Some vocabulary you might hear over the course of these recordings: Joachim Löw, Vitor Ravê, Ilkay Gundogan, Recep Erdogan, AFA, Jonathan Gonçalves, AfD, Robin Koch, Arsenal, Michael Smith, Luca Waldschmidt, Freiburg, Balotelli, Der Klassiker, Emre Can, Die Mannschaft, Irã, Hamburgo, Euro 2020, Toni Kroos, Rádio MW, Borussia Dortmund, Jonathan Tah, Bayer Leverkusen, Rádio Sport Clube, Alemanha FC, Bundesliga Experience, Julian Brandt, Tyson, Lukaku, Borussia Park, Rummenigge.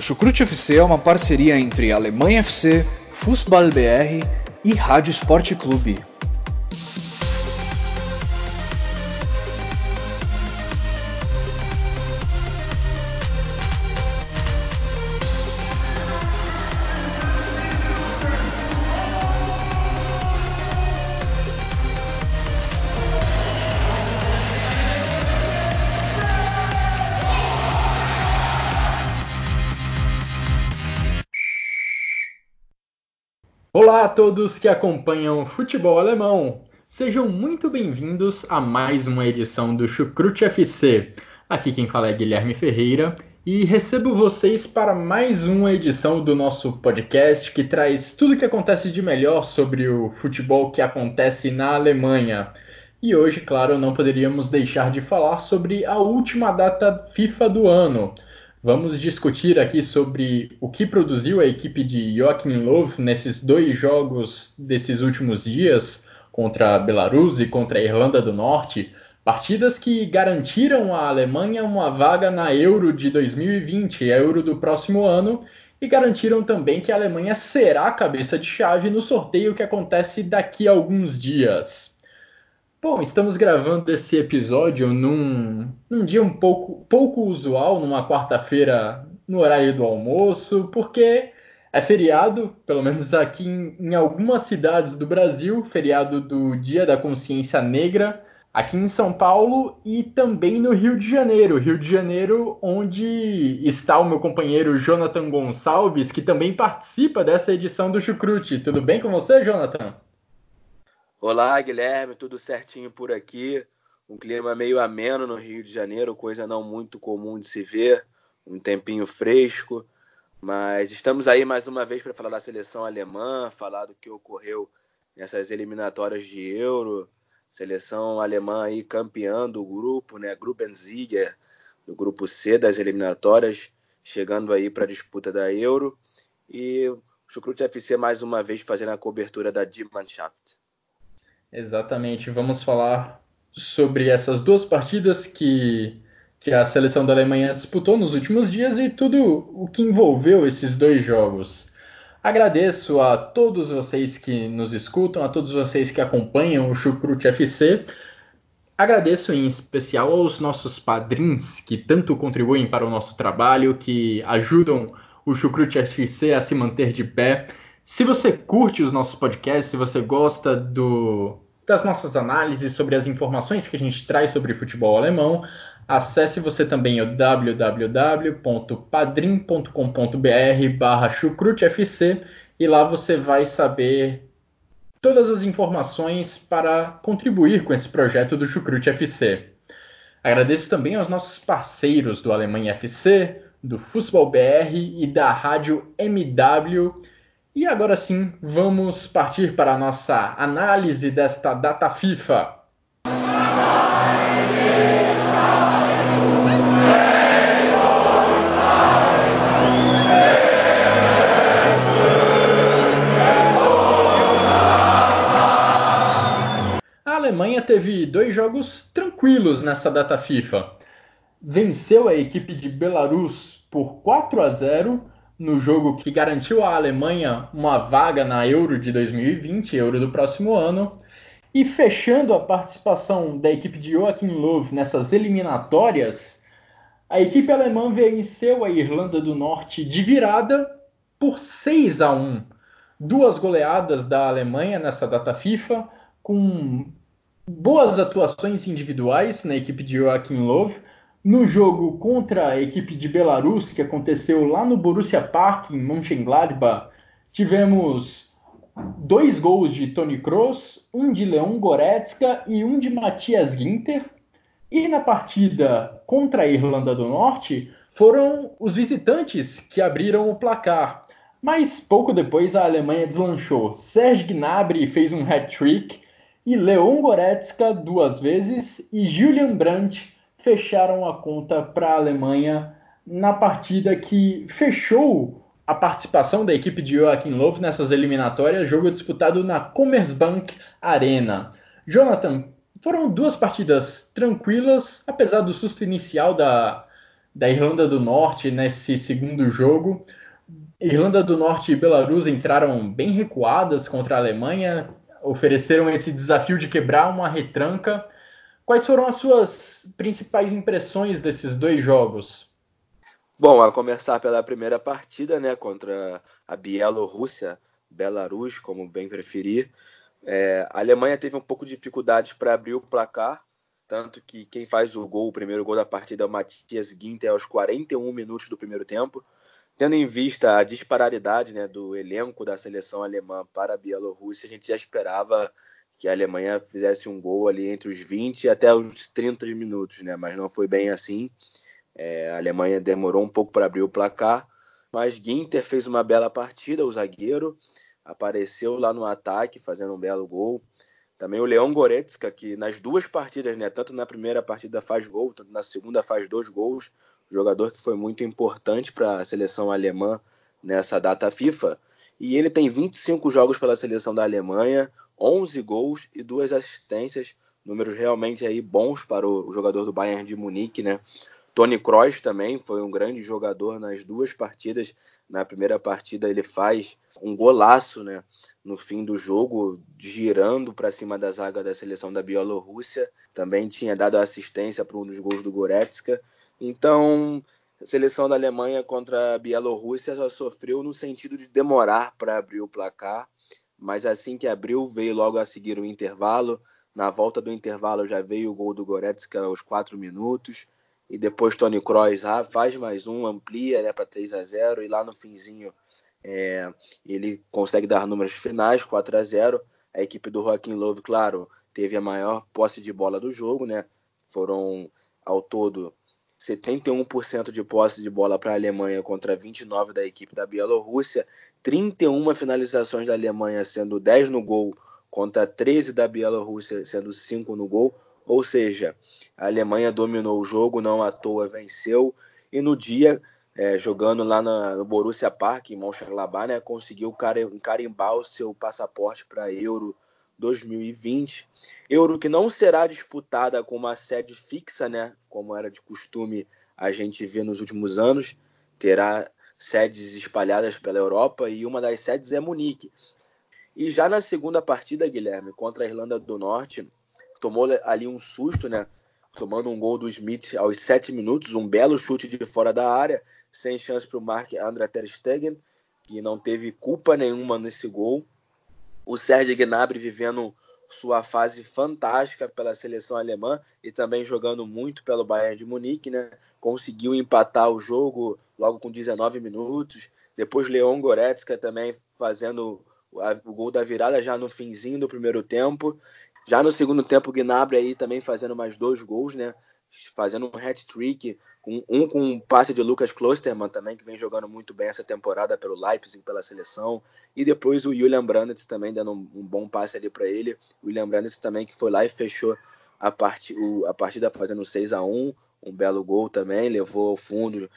O Chucrute FC é uma parceria entre Alemanha FC, Fußball BR e Rádio Sport Clube. Olá a todos que acompanham o futebol alemão, sejam muito bem-vindos a mais uma edição do Chucrute FC. Aqui quem fala é Guilherme Ferreira e recebo vocês para mais uma edição do nosso podcast que traz tudo o que acontece de melhor sobre o futebol que acontece na Alemanha. E hoje, claro, não poderíamos deixar de falar sobre a última data FIFA do ano. Vamos discutir aqui sobre o que produziu a equipe de Joachim Löw nesses dois jogos desses últimos dias, contra a Bielorrússia e contra a Irlanda do Norte, partidas que garantiram à Alemanha uma vaga na Euro de 2020, a Euro do próximo ano, e garantiram também que a Alemanha será a cabeça de chave no sorteio que acontece daqui a alguns dias. Bom, estamos gravando esse episódio num dia um pouco usual, numa quarta-feira no horário do almoço, porque é feriado, pelo menos aqui em algumas cidades do Brasil, feriado do Dia da Consciência Negra, aqui em São Paulo e também no Rio de Janeiro, onde está o meu companheiro Jonathan Gonçalves, que também participa dessa edição do Chucrute. Tudo bem com você, Jonathan? Olá, Guilherme, tudo certinho por aqui, um clima meio ameno no Rio de Janeiro, coisa não muito comum de se ver, um tempinho fresco, mas estamos aí mais uma vez para falar da seleção alemã, falar do que ocorreu nessas eliminatórias de Euro, seleção alemã aí campeã do grupo, né, Gruppensieger, do grupo C das eliminatórias, chegando aí para a disputa da Euro, e o Chucrute FC mais uma vez fazendo a cobertura da Die Mannschaft. Exatamente, vamos falar sobre essas duas partidas que a seleção da Alemanha disputou nos últimos dias e tudo o que envolveu esses dois jogos. Agradeço a todos vocês que nos escutam, a todos vocês que acompanham o Chucrute FC. Agradeço em especial aos nossos padrinhos que tanto contribuem para o nosso trabalho, que ajudam o Chucrute FC a se manter de pé. Se você curte os nossos podcasts, se você gosta das nossas análises sobre as informações que a gente traz sobre futebol alemão, acesse você também o www.padrim.com.br/chucrutefc e lá você vai saber todas as informações para contribuir com esse projeto do Chucrute FC. Agradeço também aos nossos parceiros do Alemanha FC, do Fußball BR e da Rádio MW. E agora sim, vamos partir para a nossa análise desta data FIFA. A Alemanha teve dois jogos tranquilos nessa data FIFA. Venceu a equipe de Belarus por 4-0. No jogo que garantiu à Alemanha uma vaga na Euro de 2020, Euro do próximo ano, e fechando a participação da equipe de Joachim Löw nessas eliminatórias, a equipe alemã venceu a Irlanda do Norte de virada por 6-1. Duas goleadas da Alemanha nessa data FIFA, com boas atuações individuais na equipe de Joachim Löw. No jogo contra a equipe de Belarus, que aconteceu lá no Borussia Park, em Mönchengladbach, tivemos 2 gols de Toni Kroos, um de Leon Goretzka e um de Matthias Ginter. E na partida contra a Irlanda do Norte, foram os visitantes que abriram o placar. Mas pouco depois a Alemanha deslanchou. Serge Gnabry fez um hat-trick, e Leon Goretzka 2 vezes e Julian Brandt fecharam a conta para a Alemanha na partida que fechou a participação da equipe de Joachim Löw nessas eliminatórias, jogo disputado na Commerzbank Arena. Jonathan, foram duas partidas tranquilas, apesar do susto inicial da da Irlanda do Norte nesse segundo jogo. Irlanda do Norte e Belarus entraram bem recuadas contra a Alemanha, ofereceram esse desafio de quebrar uma retranca. Quais foram as suas principais impressões desses dois jogos? Bom, a começar pela primeira partida, né, contra a Bielorrússia, Belarus, como bem preferir. A Alemanha teve um pouco de dificuldades para abrir o placar, tanto que quem faz o gol, o primeiro gol da partida é o Matthias Ginter aos 41 minutos do primeiro tempo. Tendo em vista a disparidade, né, do elenco da seleção alemã para a Bielorrússia, a gente já esperava que a Alemanha fizesse um gol ali entre os 20 até os 30 minutos, né, mas não foi bem assim. A Alemanha demorou um pouco para abrir o placar, mas Ginter fez uma bela partida, o zagueiro apareceu lá no ataque fazendo um belo gol. Também o Leon Goretzka, que nas duas partidas, né, tanto na primeira partida faz gol, tanto na segunda faz dois gols, jogador que foi muito importante para a seleção alemã nessa data FIFA. E ele tem 25 jogos pela seleção da Alemanha, 11 gols e 2 assistências, números realmente aí bons para o jogador do Bayern de Munique, né? Toni Kroos também foi um grande jogador nas duas partidas. Na primeira partida ele faz um golaço, né, no fim do jogo, girando para cima da zaga da seleção da Bielorrússia. Também tinha dado assistência para um dos gols do Goretzka. Então, a seleção da Alemanha contra a Bielorrússia já sofreu no sentido de demorar para abrir o placar, mas assim que abriu, veio logo a seguir o intervalo. Na volta do intervalo já veio o gol do Goretzka aos 4 minutos, e depois Toni Kroos faz mais um, amplia, né, para 3-0, e lá no finzinho ele consegue dar números finais, 4-0. A equipe do Joachim Löw, claro, teve a maior posse de bola do jogo, né? Foram, ao todo, 71% de posse de bola para a Alemanha contra 29% da equipe da Bielorrússia, 31 finalizações da Alemanha, sendo 10 no gol, contra 13 da Bielorrússia, sendo 5 no gol. Ou seja, a Alemanha dominou o jogo, não à toa venceu, e no dia, jogando lá no Borussia Park, em Mönchengladbach, né, conseguiu carimbar o seu passaporte para Euro 2020, Euro que não será disputada com uma sede fixa, né, como era de costume a gente ver nos últimos anos. Terá sedes espalhadas pela Europa, e uma das sedes é Munique. E já na segunda partida, Guilherme, contra a Irlanda do Norte, tomou ali um susto, né, tomando um gol do Smith aos 7 minutos, um belo chute de fora da área, sem chance para o Marc-André Ter Stegen, que não teve culpa nenhuma nesse gol. O Serge Gnabry vivendo sua fase fantástica pela seleção alemã e também jogando muito pelo Bayern de Munique, né? Conseguiu empatar o jogo logo com 19 minutos. Depois Leon Goretzka também fazendo o gol da virada já no finzinho do primeiro tempo. Já no segundo tempo, Gnabry aí também fazendo mais dois gols, né? Fazendo um hat-trick, um com um passe de Lucas Klostermann também, que vem jogando muito bem essa temporada pelo Leipzig, pela seleção, e depois o Julian Brandt também dando um bom passe ali para ele. O Julian Brandt também, que foi lá e fechou a partida fazendo 6-1, um belo gol também, levou ao fundo,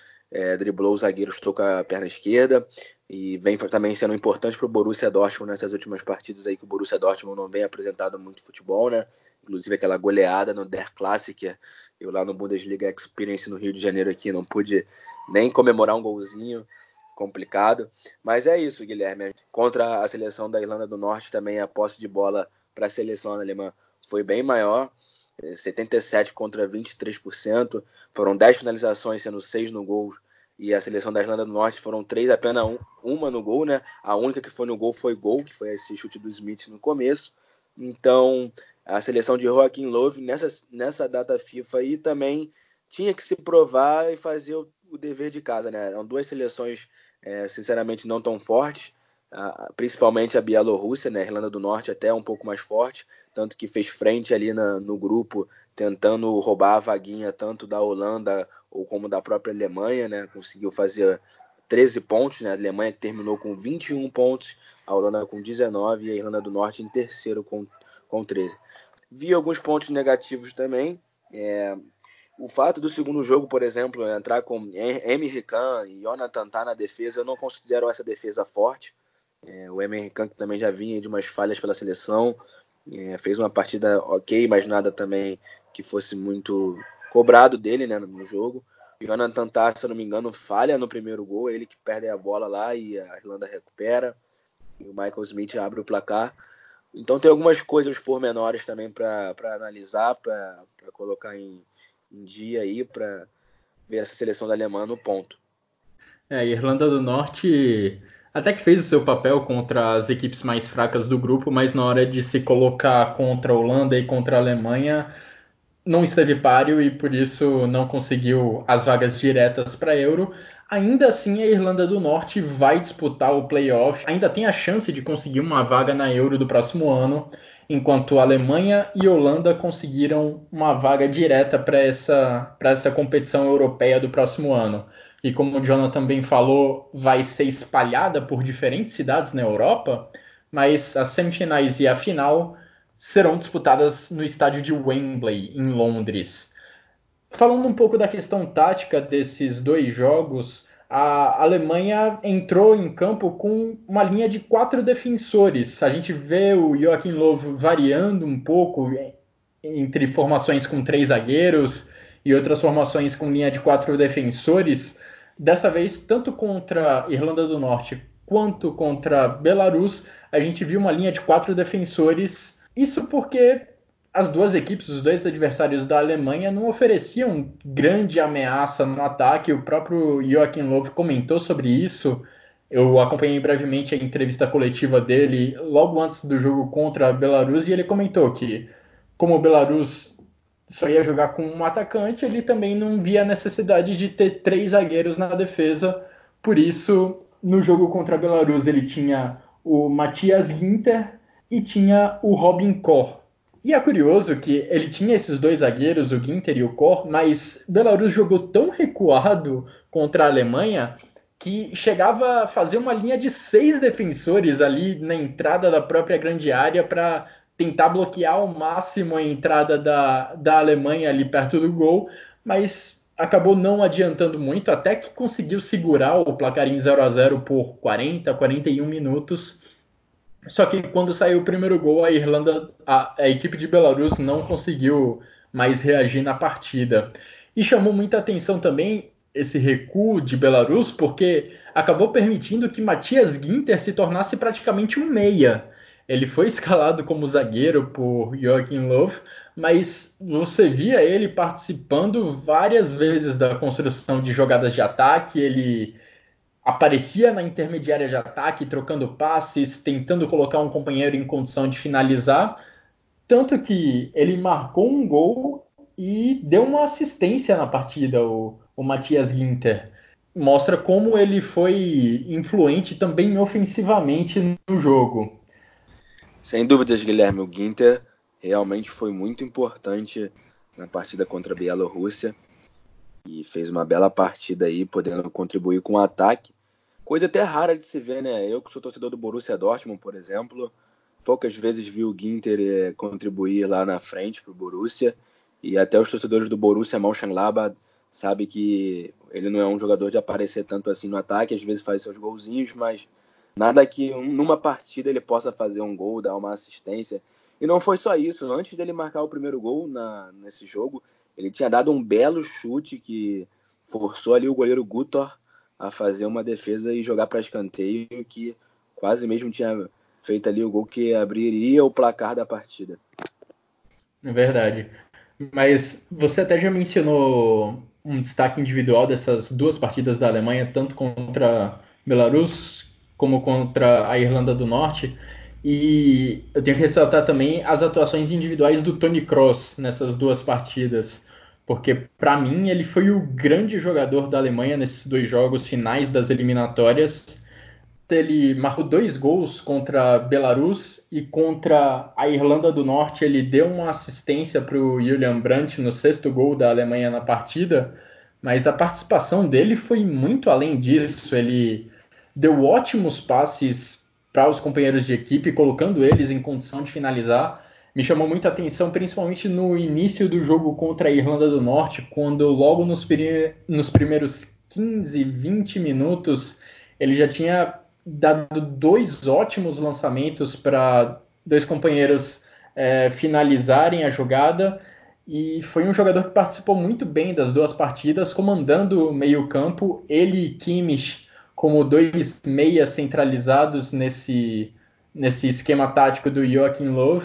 driblou o zagueiro, estou com a perna esquerda, e vem também sendo importante para o Borussia Dortmund nessas últimas partidas aí, que o Borussia Dortmund não vem apresentado muito futebol, né? Inclusive aquela goleada no Der Klassiker, eu lá no Bundesliga Experience no Rio de Janeiro aqui não pude nem comemorar um golzinho, complicado. Mas é isso, Guilherme. Contra a seleção da Irlanda do Norte também a posse de bola para a seleção alemã foi bem maior, 77 contra 23%, foram 10 finalizações, sendo 6 no gol, e a seleção da Irlanda do Norte foram 3, apenas uma no gol, né? A única que foi no gol foi gol, que foi esse chute do Smith no começo. Então, a seleção de Joachim Löw nessa data FIFA aí também tinha que se provar e fazer o dever de casa, né? Eram duas seleções, sinceramente, não tão fortes, principalmente a Bielorrússia, né? A Irlanda do Norte até um pouco mais forte, tanto que fez frente ali no grupo, tentando roubar a vaguinha tanto da Holanda ou como da própria Alemanha, né? Conseguiu fazer 13 pontos, né? A Alemanha que terminou com 21 pontos, a Holanda com 19 e a Irlanda do Norte em terceiro com 13. Vi alguns pontos negativos também. O fato do segundo jogo, por exemplo, entrar com Emre Can e Jonathan Tah na defesa, eu não considero essa defesa forte. O Emre Can, que também já vinha de umas falhas pela seleção, fez uma partida ok, mas nada também que fosse muito cobrado dele, né, no jogo. Jonathan Tah, se eu não me engano, falha no primeiro gol, ele que perde a bola lá e a Irlanda recupera, e o Michael Smith abre o placar. Então tem algumas coisas pormenores também para analisar, para colocar em dia aí, para ver essa seleção da Alemanha no ponto. A Irlanda do Norte até que fez o seu papel contra as equipes mais fracas do grupo, mas na hora de se colocar contra a Holanda e contra a Alemanha, não esteve páreo e por isso não conseguiu as vagas diretas para Euro. Ainda assim, a Irlanda do Norte vai disputar o playoff, ainda tem a chance de conseguir uma vaga na Euro do próximo ano, enquanto a Alemanha e a Holanda conseguiram uma vaga direta para essa competição europeia do próximo ano. E como o Jonathan também falou, vai ser espalhada por diferentes cidades na Europa, mas as semifinais e a final serão disputadas no estádio de Wembley, em Londres. Falando um pouco da questão tática desses dois jogos, a Alemanha entrou em campo com uma linha de 4 defensores. A gente vê o Joachim Löw variando um pouco entre formações com 3 zagueiros e outras formações com linha de 4 defensores. Dessa vez, tanto contra a Irlanda do Norte quanto contra a Belarus, a gente viu uma linha de 4 defensores. Isso porque as duas equipes, os dois adversários da Alemanha, não ofereciam grande ameaça no ataque. O próprio Joachim Löw comentou sobre isso. Eu acompanhei brevemente a entrevista coletiva dele logo antes do jogo contra a Belarus, e ele comentou que, como o Belarus só ia jogar com um atacante, ele também não via a necessidade de ter 3 zagueiros na defesa. Por isso, no jogo contra a Belarus, ele tinha o Matthias Ginter e tinha o Robin Koch. E é curioso que ele tinha esses 2 zagueiros, o Ginter e o Koch, mas Belarus jogou tão recuado contra a Alemanha que chegava a fazer uma linha de 6 defensores ali na entrada da própria grande área para tentar bloquear ao máximo a entrada da Alemanha ali perto do gol, mas acabou não adiantando muito, até que conseguiu segurar o placar em 0-0 por 40, 41 minutos. Só que quando saiu o primeiro gol, a equipe de Belarus não conseguiu mais reagir na partida. E chamou muita atenção também esse recuo de Belarus, porque acabou permitindo que Matthias Ginter se tornasse praticamente um meia. Ele foi escalado como zagueiro por Joachim Löw, mas você via ele participando várias vezes da construção de jogadas de ataque. Ele aparecia na intermediária de ataque, trocando passes, tentando colocar um companheiro em condição de finalizar, tanto que ele marcou um gol e deu uma assistência na partida, o Matthias Ginter. Mostra como ele foi influente também ofensivamente no jogo. Sem dúvidas, Guilherme, o Ginter realmente foi muito importante na partida contra a Bielorrússia. E fez uma bela partida aí, podendo contribuir com o ataque. Coisa até rara de se ver, né? Eu que sou torcedor do Borussia Dortmund, por exemplo, poucas vezes vi o Ginter contribuir lá na frente para o Borussia. E até os torcedores do Borussia Mönchengladbach sabem que ele não é um jogador de aparecer tanto assim no ataque. Às vezes faz seus golzinhos, mas nada que numa partida ele possa fazer um gol, dar uma assistência. E não foi só isso. Antes dele marcar o primeiro gol nesse jogo, ele tinha dado um belo chute que forçou ali o goleiro Gutor a fazer uma defesa e jogar para escanteio, que quase mesmo tinha feito ali o gol que abriria o placar da partida. É verdade. Mas você até já mencionou um destaque individual dessas duas partidas da Alemanha, tanto contra Belarus como contra a Irlanda do Norte. E eu tenho que ressaltar também as atuações individuais do Toni Kroos nessas duas partidas, porque para mim ele foi o grande jogador da Alemanha nesses dois jogos finais das eliminatórias. Ele marcou 2 gols contra a Belarus e contra a Irlanda do Norte ele deu uma assistência para o Julian Brandt no 6º gol da Alemanha na partida, mas a participação dele foi muito além disso. Ele deu ótimos passes para os companheiros de equipe, colocando eles em condição de finalizar. Me chamou muita atenção, principalmente no início do jogo contra a Irlanda do Norte, quando logo nos primeiros 15, 20 minutos, ele já tinha dado 2 ótimos lançamentos para 2 companheiros finalizarem a jogada, e foi um jogador que participou muito bem das duas partidas, comandando o meio-campo, ele e Kimmich como dois meias centralizados nesse esquema tático do Joachim Löw.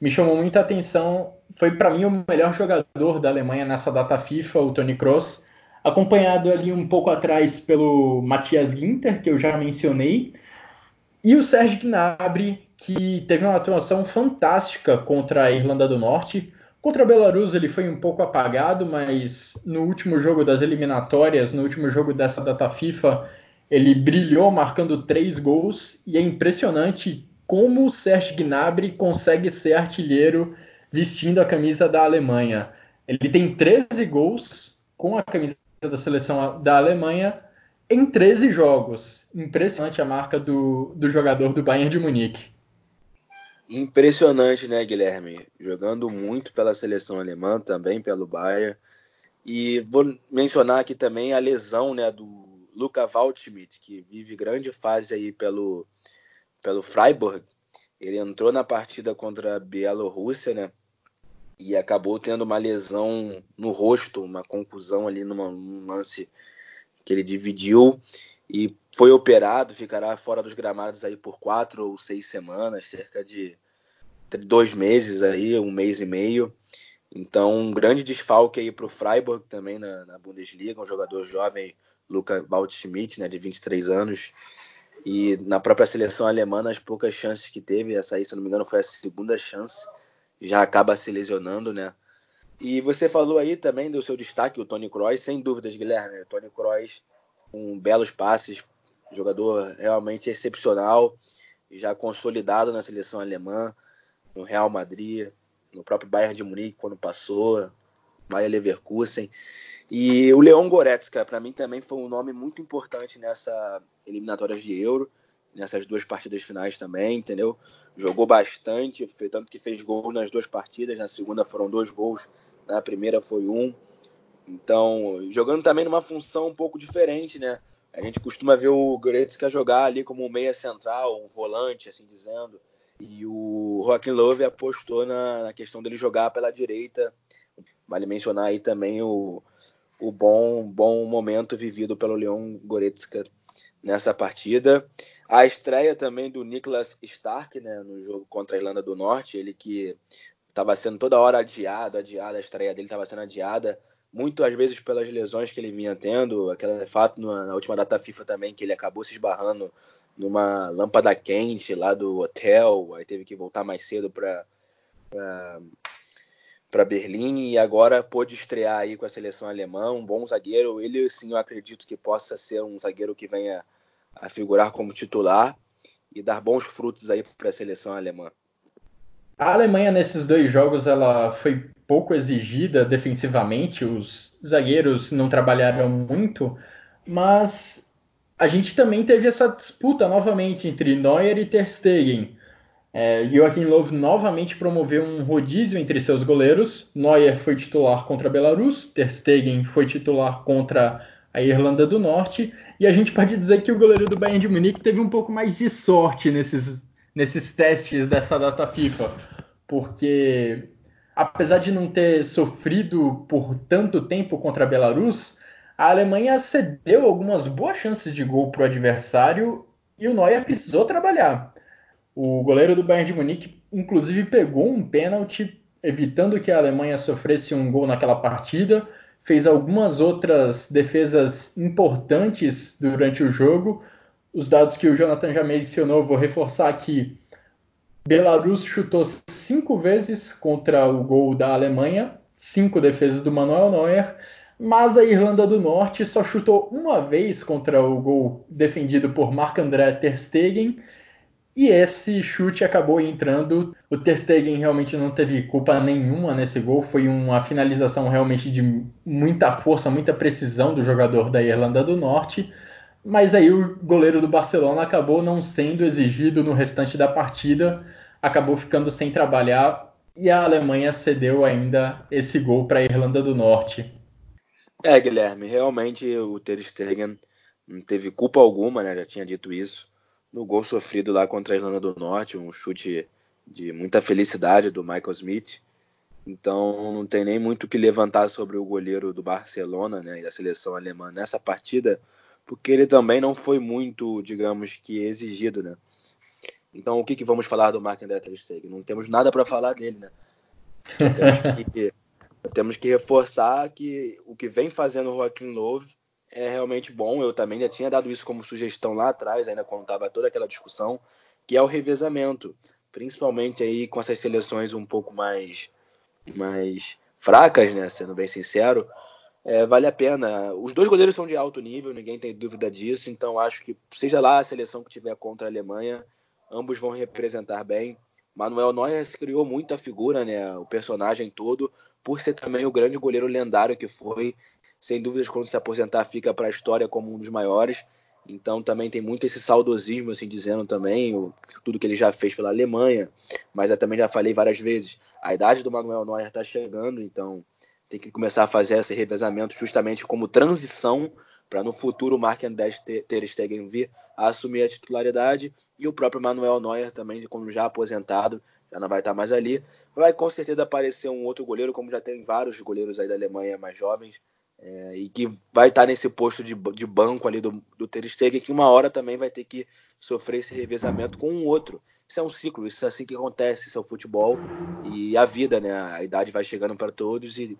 Me chamou muita atenção, foi para mim o melhor jogador da Alemanha nessa data FIFA, o Toni Kroos, acompanhado ali um pouco atrás pelo Matthias Ginter, que eu já mencionei, e o Serge Gnabry, que teve uma atuação fantástica contra a Irlanda do Norte. Contra a Bielorrússia ele foi um pouco apagado, mas no último jogo das eliminatórias, no último jogo dessa data FIFA, ele brilhou marcando 3 gols, e é impressionante como o Serge Gnabry consegue ser artilheiro vestindo a camisa da Alemanha. Ele tem 13 gols com a camisa da seleção da Alemanha em 13 jogos. Impressionante a marca do jogador do Bayern de Munique. Impressionante, né, Guilherme? Jogando muito pela seleção alemã, também pelo Bayern. E vou mencionar aqui também a lesão, né, do Luca Waldschmidt, que vive grande fase aí pelo Freiburg. Ele entrou na partida contra a Bielorrússia, né? E acabou tendo uma lesão no rosto, uma conclusão ali num lance que ele dividiu, e foi operado, ficará fora dos gramados aí por 4 ou 6 semanas, cerca de 2 meses aí, 1 mês e meio. Então, um grande desfalque aí para o Freiburg também na Bundesliga, um jogador jovem, Luca Waldschmidt, né, de 23 anos. E na própria seleção alemã, as poucas chances que teve, essa aí, se não me engano, foi a segunda chance, já acaba se lesionando, né? E você falou aí também do seu destaque, o Toni Kroos, sem dúvidas, Guilherme. O Toni Kroos, com belos passes, jogador realmente excepcional, já consolidado na seleção alemã, no Real Madrid, no próprio Bayern de Munique, quando passou, Bayer Leverkusen. E o Leon Goretzka, para mim, também foi um nome muito importante nessa eliminatória de Euro, nessas 2 partidas finais também, entendeu? Jogou bastante, tanto que fez gol nas 2 partidas, na segunda foram 2 gols, na primeira foi 1. Então, jogando também numa função um pouco diferente, né? A gente costuma ver o Goretzka jogar ali como um meia central, um volante, assim dizendo. E o Joachim Löw apostou na questão dele jogar pela direita. Vale mencionar aí também o bom momento vivido pelo Leon Goretzka nessa partida. A estreia também do Niklas Stark, né, no jogo contra a Irlanda do Norte, ele que estava sendo toda hora adiado, a estreia dele estava sendo adiada, muito às vezes pelas lesões que ele vinha tendo, aquele fato na última data FIFA também, que ele acabou se esbarrando numa lâmpada quente lá do hotel, aí teve que voltar mais cedo para Berlim, e agora pôde estrear aí com a seleção alemã, um bom zagueiro. Ele, sim, eu acredito que possa ser um zagueiro que venha a figurar como titular e dar bons frutos aí para a seleção alemã. A Alemanha, nesses 2 jogos, ela foi pouco exigida defensivamente, os zagueiros não trabalharam muito, mas a gente também teve essa disputa novamente entre Neuer e Ter Stegen. Joachim Löw novamente promoveu um rodízio entre seus goleiros. Neuer foi titular contra a Belarus, Ter Stegen foi titular contra a Irlanda do Norte, e a gente pode dizer que o goleiro do Bayern de Munique teve um pouco mais de sorte nesses testes dessa data FIFA, porque apesar de não ter sofrido por tanto tempo contra a Belarus, a Alemanha cedeu algumas boas chances de gol para o adversário e o Neuer precisou trabalhar. O goleiro do Bayern de Munique, inclusive, pegou um pênalti, evitando que a Alemanha sofresse um gol naquela partida. Fez algumas outras defesas importantes durante o jogo. Os dados que o Jonathan já mencionou, vou reforçar aqui. Belarus chutou 5 vezes contra o gol da Alemanha, 5 defesas do Manuel Neuer, mas a Irlanda do Norte só chutou 1 vez contra o gol defendido por Marc-André Ter Stegen, e esse chute acabou entrando. O Ter Stegen realmente não teve culpa nenhuma nesse gol. Foi uma finalização realmente de muita força, muita precisão do jogador da Irlanda do Norte. Mas aí o goleiro do Barcelona acabou não sendo exigido no restante da partida. Acabou ficando sem trabalhar. E a Alemanha cedeu ainda esse gol para a Irlanda do Norte. Guilherme, realmente o Ter Stegen não teve culpa alguma, né? Já tinha dito isso. No gol sofrido lá contra a Irlanda do Norte, um chute de muita felicidade do Michael Smith, Então não tem nem muito o que levantar sobre o goleiro do Barcelona, né, e da seleção alemã nessa partida, porque ele também não foi muito, digamos que, exigido, né? Então o que vamos falar do Marc-André Ter Stegen? Não temos nada para falar dele, né? Temos que reforçar que o que vem fazendo o Joachim Löw é realmente bom. Eu também já tinha dado isso como sugestão lá atrás, ainda quando estava toda aquela discussão, que é o revezamento, principalmente aí com essas seleções um pouco mais fracas, né? Sendo bem sincero, vale a pena. Os dois goleiros são de alto nível, ninguém tem dúvida disso, então acho que, seja lá a seleção que tiver contra a Alemanha, ambos vão representar bem. Manuel Neuer criou muita figura, né? O personagem todo, por ser também o grande goleiro lendário que foi. Sem dúvidas, quando se aposentar, fica para a história como um dos maiores. Então também tem muito esse saudosismo, assim, dizendo também tudo que ele já fez pela Alemanha. Mas eu também já falei várias vezes, a idade do Manuel Neuer está chegando, então tem que começar a fazer esse revezamento justamente como transição para no futuro o Marc-André Ter Stegen vir a assumir a titularidade. E o próprio Manuel Neuer também, como já aposentado, já não vai estar mais ali. Vai com certeza aparecer um outro goleiro, como já tem vários goleiros aí da Alemanha mais jovens, e que vai estar nesse posto de banco ali do Ter Stegen, que uma hora também vai ter que sofrer esse revezamento com um outro. Isso é um ciclo, isso é assim que acontece, isso é o futebol e a vida, né? A idade vai chegando para todos e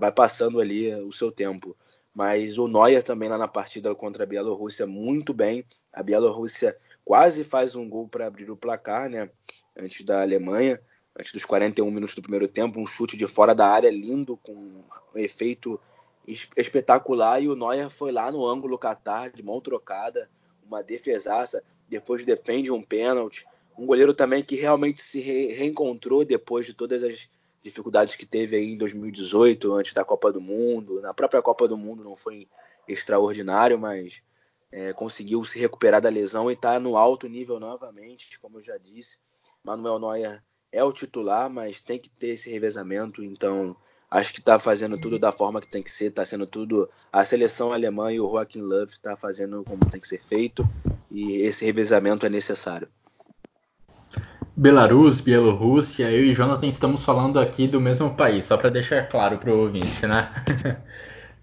vai passando ali o seu tempo. Mas o Neuer também lá na partida contra a Bielorrússia muito bem. A Bielorrússia quase faz um gol para abrir o placar, né? Antes da Alemanha, antes dos 41 minutos do primeiro tempo, um chute de fora da área lindo, com um efeito espetacular, e o Neuer foi lá no ângulo Qatar, de mão trocada, uma defesaça, depois defende um pênalti, um goleiro também que realmente se reencontrou depois de todas as dificuldades que teve aí em 2018, antes da Copa do Mundo. Na própria Copa do Mundo não foi extraordinário, mas conseguiu se recuperar da lesão e está no alto nível novamente, como eu já disse. Manuel Neuer é o titular, mas tem que ter esse revezamento, então acho que está fazendo tudo da forma que tem que ser, está sendo tudo. A seleção alemã e o Joachim Löw está fazendo como tem que ser feito, e esse revezamento é necessário. Belarus, Bielorrússia, eu e Jonathan estamos falando aqui do mesmo país, só para deixar claro para o ouvinte, né?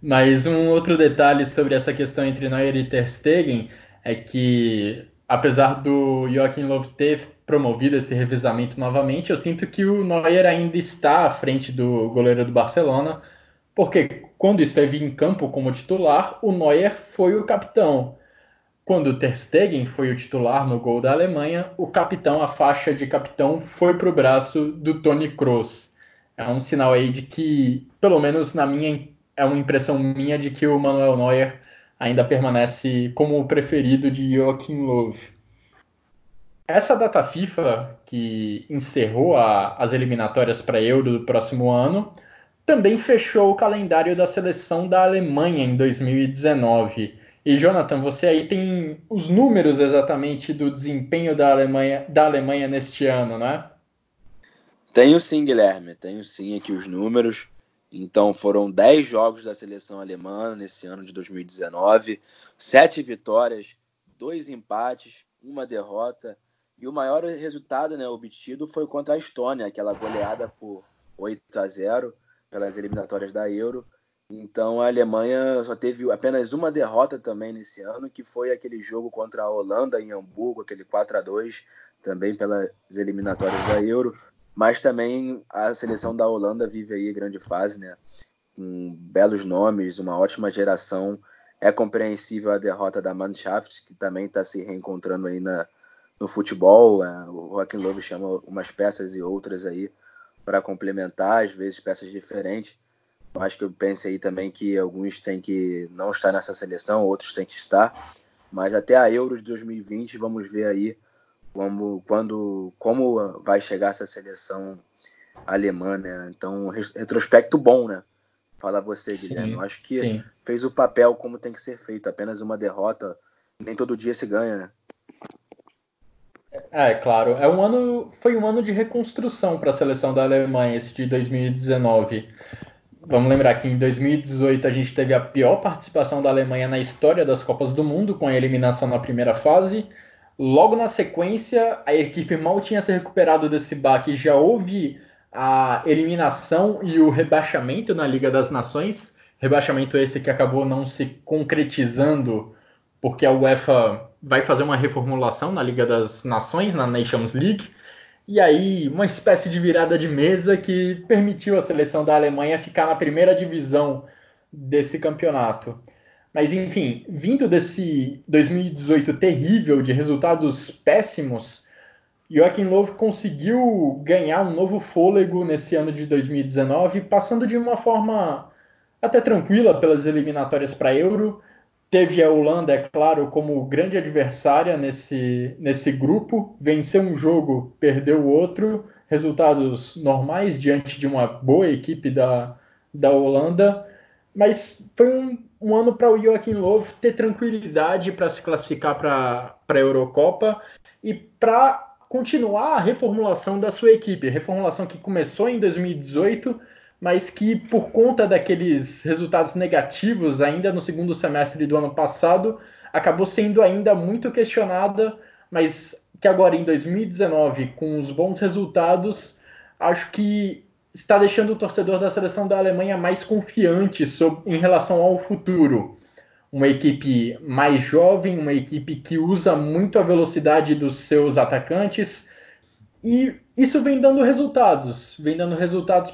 Mas um outro detalhe sobre essa questão entre Neuer e Ter Stegen é que, apesar do Joachim Löw ter promovido esse revezamento novamente, eu sinto que o Neuer ainda está à frente do goleiro do Barcelona, porque quando esteve em campo como titular, o Neuer foi o capitão. Quando o Ter Stegen foi o titular no gol da Alemanha, o capitão, a faixa de capitão, foi para o braço do Toni Kroos. É um sinal aí de que, pelo menos é uma impressão minha de que o Manuel Neuer ainda permanece como o preferido de Joachim Löw. Essa data FIFA, que encerrou as eliminatórias para Euro do próximo ano, também fechou o calendário da seleção da Alemanha em 2019. E, Jonathan, você aí tem os números exatamente do desempenho da Alemanha neste ano, né? Tenho sim, Guilherme. Tenho sim aqui os números. Então foram 10 jogos da seleção alemã nesse ano de 2019, 7 vitórias, 2 empates, 1 derrota, e o maior resultado, né, obtido foi contra a Estônia, aquela goleada por 8-0 pelas eliminatórias da Euro. Então a Alemanha só teve apenas uma derrota também nesse ano, que foi aquele jogo contra a Holanda em Hamburgo, aquele 4-2 também pelas eliminatórias da Euro. Mas também a seleção da Holanda vive aí grande fase, né? Com belos nomes, uma ótima geração. É compreensível a derrota da Mannschaft, que também está se reencontrando aí no futebol. O Joachim Löw chama umas peças e outras aí para complementar, às vezes peças diferentes. Eu acho que eu penso aí também que alguns têm que não estar nessa seleção, outros têm que estar. Mas até a Euro de 2020 vamos ver aí como vai chegar essa seleção alemã, né? Então, retrospecto bom, né? Fala você, Guilherme. Eu acho que sim, fez o papel como tem que ser feito. Apenas uma derrota, nem todo dia se ganha, né? É, claro. Foi um ano de reconstrução para a seleção da Alemanha, esse de 2019. Vamos lembrar que em 2018 a gente teve a pior participação da Alemanha na história das Copas do Mundo, com a eliminação na primeira fase. Logo na sequência, a equipe mal tinha se recuperado desse baque e já houve a eliminação e o rebaixamento na Liga das Nações. Rebaixamento esse que acabou não se concretizando, porque a UEFA vai fazer uma reformulação na Liga das Nações, na Nations League. E aí, uma espécie de virada de mesa que permitiu a seleção da Alemanha ficar na primeira divisão desse campeonato. Mas, enfim, vindo desse 2018 terrível, de resultados péssimos, Joachim Löw conseguiu ganhar um novo fôlego nesse ano de 2019, passando de uma forma até tranquila pelas eliminatórias para Euro. Teve a Holanda, é claro, como grande adversária nesse grupo. Venceu um jogo, perdeu o outro. Resultados normais diante de uma boa equipe da Holanda. Mas foi um ano para o Joachim Löw ter tranquilidade para se classificar para a Eurocopa e para continuar a reformulação da sua equipe. Reformulação que começou em 2018... mas que, por conta daqueles resultados negativos ainda no segundo semestre do ano passado, acabou sendo ainda muito questionada, mas que agora em 2019, com os bons resultados, acho que está deixando o torcedor da seleção da Alemanha mais confiante em relação ao futuro. Uma equipe mais jovem, uma equipe que usa muito a velocidade dos seus atacantes, e isso vem dando resultados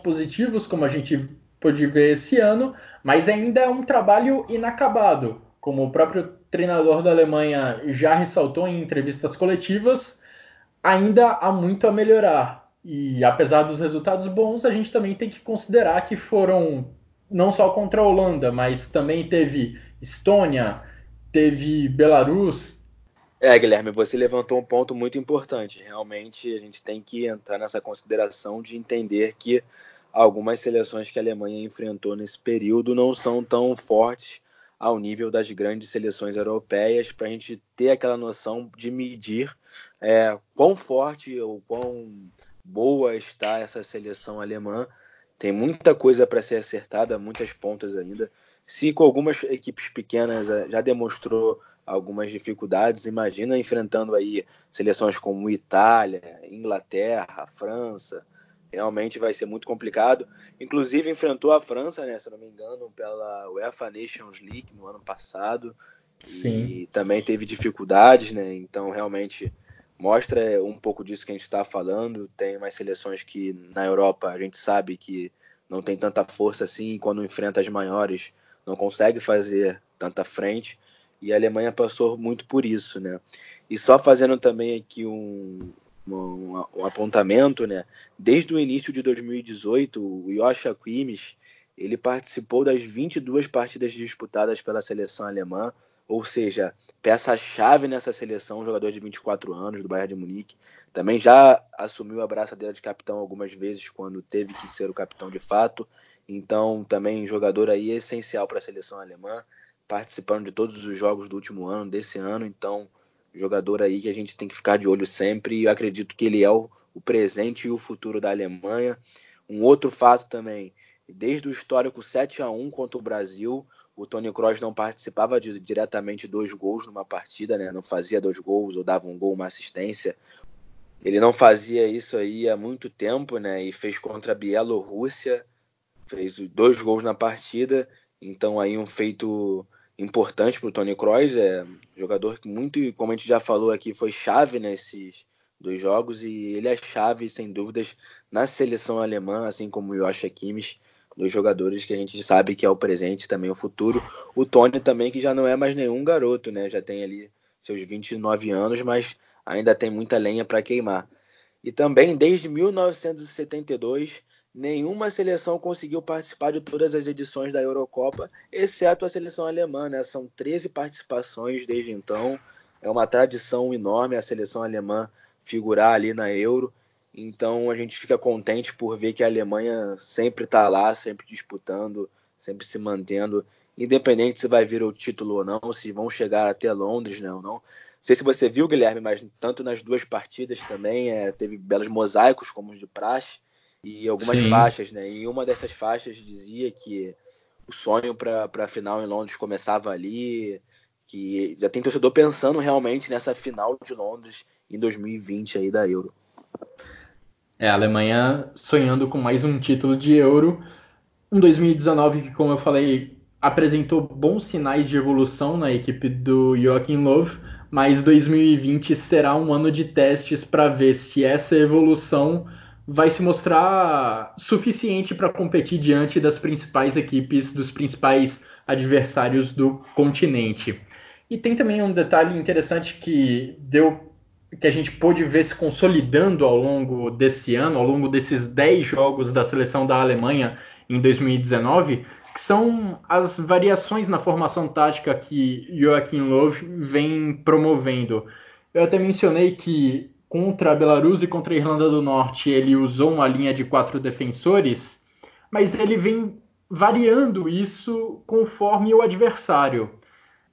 positivos, como a gente pôde ver esse ano, mas ainda é um trabalho inacabado, como o próprio treinador da Alemanha já ressaltou em entrevistas coletivas, ainda há muito a melhorar. E apesar dos resultados bons, a gente também tem que considerar que foram não só contra a Holanda, mas também teve Estônia, teve Bielorrússia. Guilherme, você levantou um ponto muito importante. Realmente, a gente tem que entrar nessa consideração de entender que algumas seleções que a Alemanha enfrentou nesse período não são tão fortes ao nível das grandes seleções europeias, para a gente ter aquela noção de medir quão forte ou quão boa está essa seleção alemã. Tem muita coisa para ser acertada, muitas pontas ainda. Se com algumas equipes pequenas já demonstrou algumas dificuldades, imagina enfrentando aí seleções como Itália, Inglaterra, França, realmente vai ser muito complicado. Inclusive enfrentou a França, né, se não me engano, pela UEFA Nations League no ano passado. Sim. E também teve dificuldades, né? Então realmente mostra um pouco disso que a gente está falando. Tem umas seleções que na Europa a gente sabe que não tem tanta força assim, e quando enfrenta as maiores não consegue fazer tanta frente, e a Alemanha passou muito por isso, né? E só fazendo também aqui um apontamento, né? Desde o início de 2018, o Joshua Kimmich, ele participou das 22 partidas disputadas pela seleção alemã, ou seja, peça-chave nessa seleção, um jogador de 24 anos, do Bayern de Munique, também já assumiu a braçadeira de capitão algumas vezes, quando teve que ser o capitão de fato, então também jogador aí essencial para a seleção alemã, participando de todos os jogos do último ano, desse ano, então jogador aí que a gente tem que ficar de olho sempre, e eu acredito que ele é o presente e o futuro da Alemanha. Um outro fato também, desde o histórico 7-1 contra o Brasil, o Toni Kroos não participava diretamente dois gols numa partida, né? Não fazia dois gols ou dava um gol, uma assistência. Ele não fazia isso aí há muito tempo, né? E fez contra a Bielorrússia, fez dois gols na partida. Então aí um feito importante para o Toni Kroos, jogador que muito, como a gente já falou aqui, foi chave nesses dois jogos, e ele é chave, sem dúvidas, na seleção alemã, assim como o Joshua Kimmich. Dos jogadores que a gente sabe que é o presente, também o futuro. O Toni também, que já não é mais nenhum garoto, né? Já tem ali seus 29 anos, mas ainda tem muita lenha para queimar. E também, desde 1972, nenhuma seleção conseguiu participar de todas as edições da Eurocopa, exceto a seleção alemã, né? São 13 participações desde então. É uma tradição enorme a seleção alemã figurar ali na Euro. Então a gente fica contente por ver que a Alemanha sempre está lá, sempre disputando, sempre se mantendo, independente se vai vir o título ou não, se vão chegar até Londres, né, ou não. Não sei se você viu, Guilherme, mas tanto nas duas partidas também teve belos mosaicos, como os de praxe, e algumas Sim. faixas, né? E uma dessas faixas dizia que o sonho para a final em Londres começava ali, que já tem torcedor pensando realmente nessa final de Londres em 2020 aí da Euro. A Alemanha sonhando com mais um título de Euro. Um 2019 que, como eu falei, apresentou bons sinais de evolução na equipe do Joachim Löw, mas 2020 será um ano de testes para ver se essa evolução vai se mostrar suficiente para competir diante das principais equipes, dos principais adversários do continente. E tem também um detalhe interessante que a gente pôde ver se consolidando ao longo desse ano, ao longo desses 10 jogos da seleção da Alemanha em 2019, que são as variações na formação tática que Joachim Löw vem promovendo. Eu até mencionei que contra a Bielorrússia e contra a Irlanda do Norte ele usou uma linha de 4 defensores, mas ele vem variando isso conforme o adversário.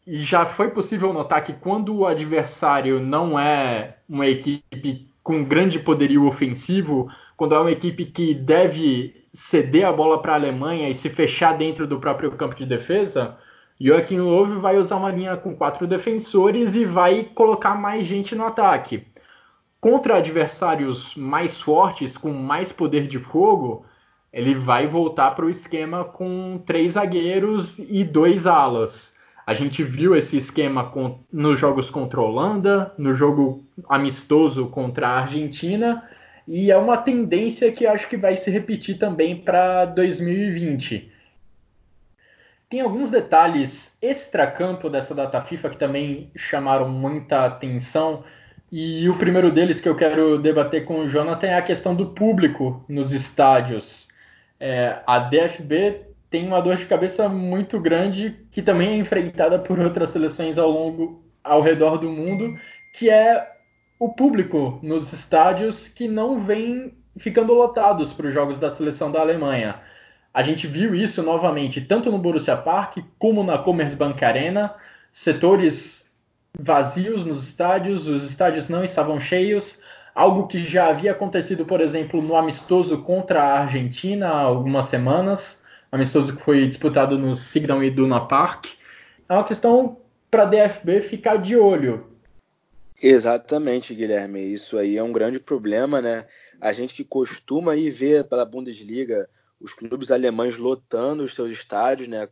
E já foi possível notar que quando o adversário não é uma equipe com grande poderio ofensivo, quando é uma equipe que deve ceder a bola para a Alemanha e se fechar dentro do próprio campo de defesa, Joachim Löw vai usar uma linha com 4 defensores e vai colocar mais gente no ataque. Contra adversários mais fortes, com mais poder de fogo, ele vai voltar para o esquema com 3 zagueiros e 2 alas. A gente viu esse esquema nos jogos contra a Holanda, no jogo amistoso contra a Argentina, e é uma tendência que acho que vai se repetir também para 2020. Tem alguns detalhes extracampo dessa data FIFA que também chamaram muita atenção, e o primeiro deles que eu quero debater com o Jonathan é a questão do público nos estádios. A DFB tem uma dor de cabeça muito grande, que também é enfrentada por outras seleções ao redor do mundo, que é o público nos estádios que não vem ficando lotados para os jogos da seleção da Alemanha. A gente viu isso novamente, tanto no Borussia Park, como na Commerzbank Arena, setores vazios nos estádios, os estádios não estavam cheios, algo que já havia acontecido, por exemplo, no amistoso contra a Argentina há algumas semanas, amistoso que foi disputado no Signal Iduna Park. É uma questão para a DFB ficar de olho. Exatamente, Guilherme. Isso aí é um grande problema, né? A gente que costuma ir ver pela Bundesliga os clubes alemães lotando os seus estádios, né?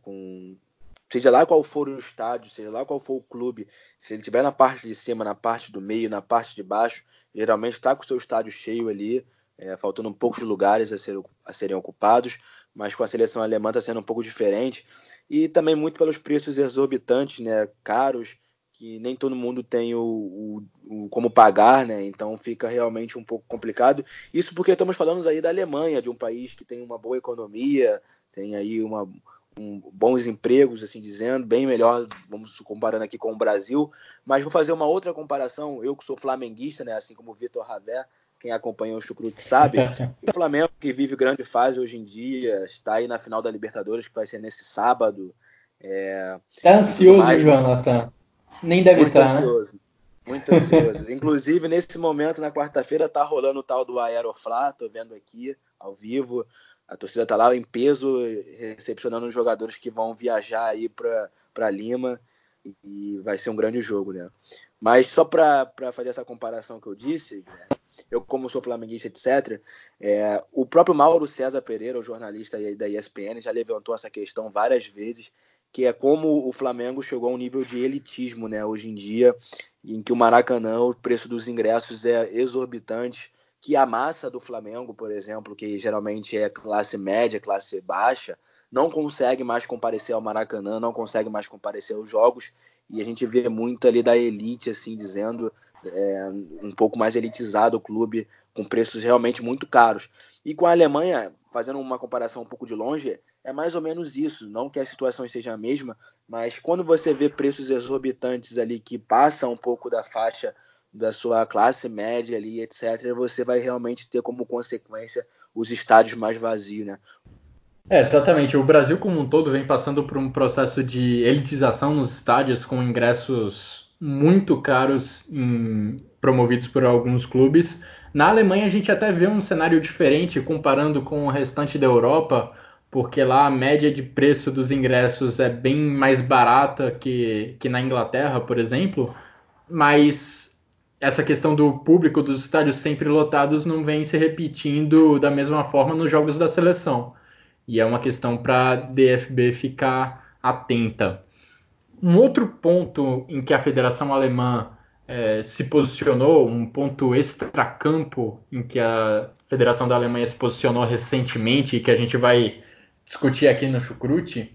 Seja lá qual for o estádio, seja lá qual for o clube, se ele estiver na parte de cima, na parte do meio, na parte de baixo, geralmente está com o seu estádio cheio ali, faltando poucos lugares a serem ocupados, mas com a seleção alemã está sendo um pouco diferente, e também muito pelos preços exorbitantes, né, caros, que nem todo mundo tem o como pagar, né, então fica realmente um pouco complicado. Isso porque estamos falando aí da Alemanha, de um país que tem uma boa economia, tem aí bons empregos, assim dizendo, bem melhor, vamos comparando aqui com o Brasil, mas vou fazer uma outra comparação, eu que sou flamenguista, né, assim como o Vitor Ravé, quem acompanha o Chucrute sabe, o Flamengo que vive grande fase hoje em dia, está aí na final da Libertadores, que vai ser nesse sábado. Está ansioso, mais, Jonathan. Nem deve estar, ansioso, né? Muito ansioso. Inclusive, nesse momento, na quarta-feira, está rolando o tal do Aeroflá, estou vendo aqui, ao vivo. A torcida está lá em peso, recepcionando os jogadores que vão viajar aí para Lima. E vai ser um grande jogo, né? Mas só para fazer essa comparação que eu disse, eu, como sou flamenguista, etc., o próprio Mauro César Pereira, o jornalista da ESPN, já levantou essa questão várias vezes, que é como o Flamengo chegou a um nível de elitismo, né, hoje em dia, em que o Maracanã, o preço dos ingressos é exorbitante, que a massa do Flamengo, por exemplo, que geralmente é classe média, classe baixa, não consegue mais comparecer ao Maracanã, não consegue mais comparecer aos jogos, e a gente vê muito ali da elite, assim dizendo, um pouco mais elitizado o clube, com preços realmente muito caros. E com a Alemanha, fazendo uma comparação um pouco de longe, é mais ou menos isso, não que a situação seja a mesma, mas quando você vê preços exorbitantes ali que passam um pouco da faixa da sua classe média ali, etc., você vai realmente ter como consequência os estádios mais vazios, né? Exatamente. O Brasil como um todo vem passando por um processo de elitização nos estádios, com ingressos muito caros promovidos por alguns clubes. Na Alemanha a gente até vê um cenário diferente comparando com o restante da Europa, porque lá a média de preço dos ingressos é bem mais barata que na Inglaterra, por exemplo, mas essa questão do público dos estádios sempre lotados não vem se repetindo da mesma forma nos jogos da seleção. E é uma questão para a DFB ficar atenta. Um outro ponto em que a Federação Alemã se posicionou, um ponto extracampo em que a Federação da Alemanha se posicionou recentemente e que a gente vai discutir aqui no Chucrute,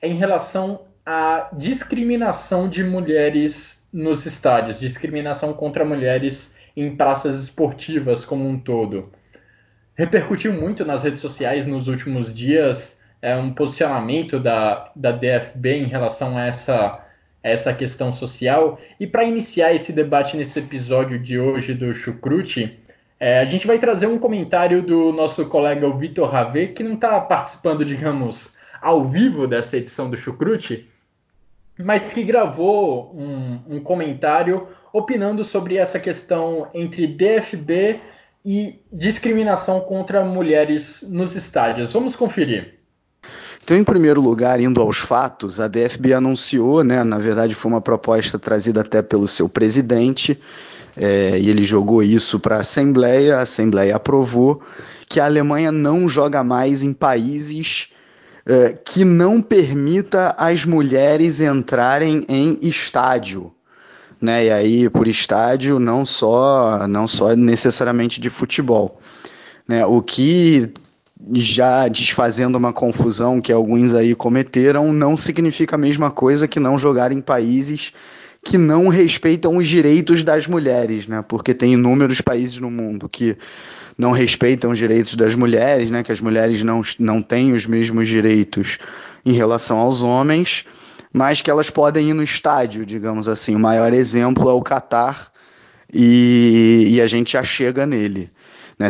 é em relação à discriminação de mulheres nos estádios, discriminação contra mulheres em praças esportivas como um todo. Repercutiu muito nas redes sociais nos últimos dias um posicionamento da DFB em relação a essa questão social. E para iniciar esse debate nesse episódio de hoje do Chucrute, a gente vai trazer um comentário do nosso colega Vitor Ravê, que não está participando, digamos, ao vivo dessa edição do Chucrute, mas que gravou um comentário opinando sobre essa questão entre DFB e discriminação contra mulheres nos estádios. Vamos conferir. Então, em primeiro lugar, indo aos fatos, a DFB anunciou, na verdade foi uma proposta trazida até pelo seu presidente, e ele jogou isso para a Assembleia aprovou que a Alemanha não joga mais em países que não permita as mulheres entrarem em estádio. E aí, por estádio, não só necessariamente de futebol. O que... já desfazendo uma confusão que alguns aí cometeram, não significa a mesma coisa que não jogar em países que não respeitam os direitos das mulheres, porque tem inúmeros países no mundo que não respeitam os direitos das mulheres, que as mulheres não têm os mesmos direitos em relação aos homens, mas que elas podem ir no estádio, digamos assim. O maior exemplo é o Qatar e a gente já chega nele.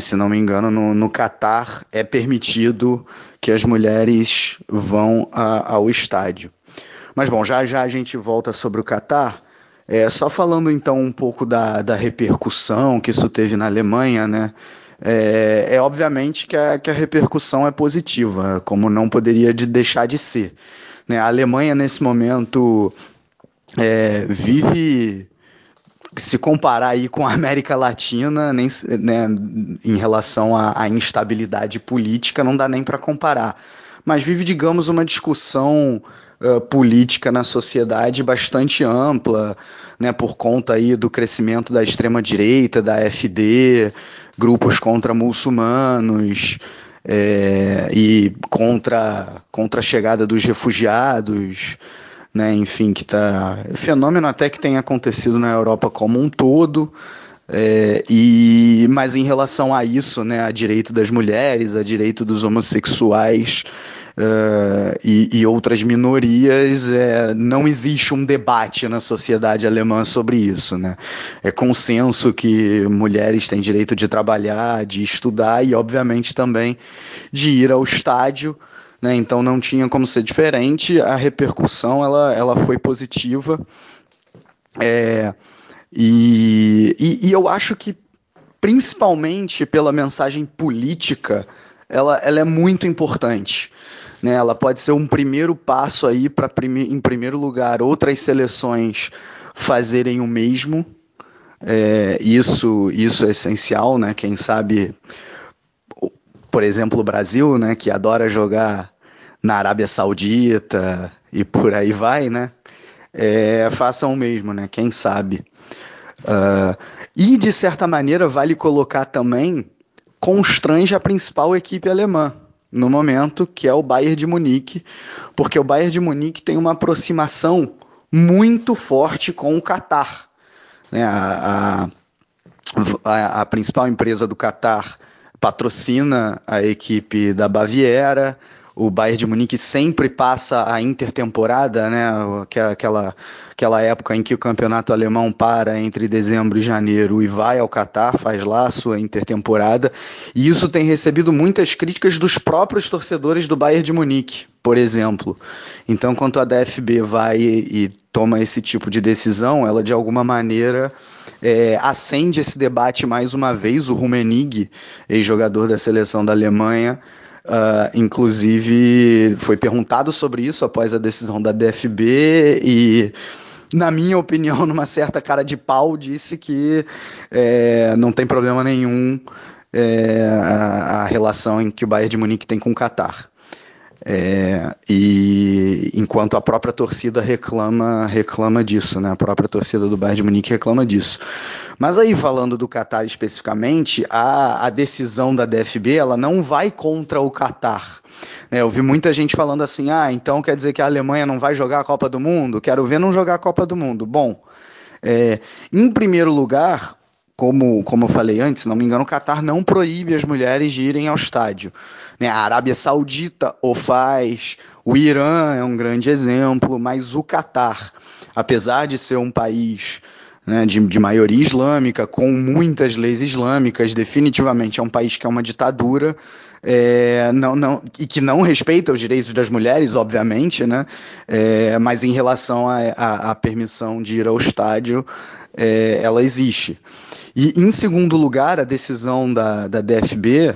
Se não me engano, no Qatar é permitido que as mulheres vão ao estádio. Mas bom, já a gente volta sobre o Qatar. Só falando então um pouco da repercussão que isso teve na Alemanha, é obviamente que a repercussão é positiva, como não poderia deixar de ser. A Alemanha nesse momento vive... se comparar aí com a América Latina, em relação à instabilidade política, não dá nem para comparar. Mas vive, digamos, uma discussão política na sociedade bastante ampla, por conta aí do crescimento da extrema-direita, da AfD, grupos contra muçulmanos e contra a chegada dos refugiados... enfim, que tá fenômeno até que tem acontecido na Europa como um todo, mas em relação a isso, a direito das mulheres, a direito dos homossexuais e outras minorias, não existe um debate na sociedade alemã sobre isso, É consenso que mulheres têm direito de trabalhar, de estudar e, obviamente, também de ir ao estádio. Então não tinha como ser diferente, a repercussão ela foi positiva, e eu acho que principalmente pela mensagem política ela é muito importante, ela pode ser um primeiro passo aí para, em primeiro lugar, outras seleções fazerem o mesmo, isso é essencial, quem sabe... Por exemplo, o Brasil, que adora jogar na Arábia Saudita e por aí vai, façam o mesmo, quem sabe. E, de certa maneira, vale colocar também, constrange a principal equipe alemã no momento, que é o Bayern de Munique, porque o Bayern de Munique tem uma aproximação muito forte com o Qatar. A principal empresa do Qatar patrocina a equipe da Baviera, o Bayern de Munique sempre passa a intertemporada, aquela época em que o campeonato alemão para entre dezembro e janeiro e vai ao Qatar, faz lá a sua intertemporada, e isso tem recebido muitas críticas dos próprios torcedores do Bayern de Munique, por exemplo. Então, quando a DFB vai e toma esse tipo de decisão, ela de alguma maneira acende esse debate mais uma vez. O Rummenigge, ex-jogador da seleção da Alemanha, inclusive foi perguntado sobre isso após a decisão da DFB e na minha opinião, numa certa cara de pau, disse que não tem problema nenhum a relação em que o Bayern de Munique tem com o Qatar. E enquanto a própria torcida reclama disso, né? A própria torcida do Bayern de Munique reclama disso. Mas aí, falando do Qatar especificamente, a decisão da DFB, ela não vai contra o Qatar. Eu vi muita gente falando assim, então quer dizer que a Alemanha não vai jogar a Copa do Mundo? Quero ver não jogar a Copa do Mundo. Bom, em primeiro lugar, como eu falei antes, se não me engano, o Qatar não proíbe as mulheres de irem ao estádio. A Arábia Saudita o faz, o Irã é um grande exemplo, mas o Qatar, apesar de ser um país de maioria islâmica, com muitas leis islâmicas, definitivamente é um país que é uma ditadura, e que não respeita os direitos das mulheres, obviamente, mas em relação à permissão de ir ao estádio, ela existe. E, em segundo lugar, a decisão da DFB...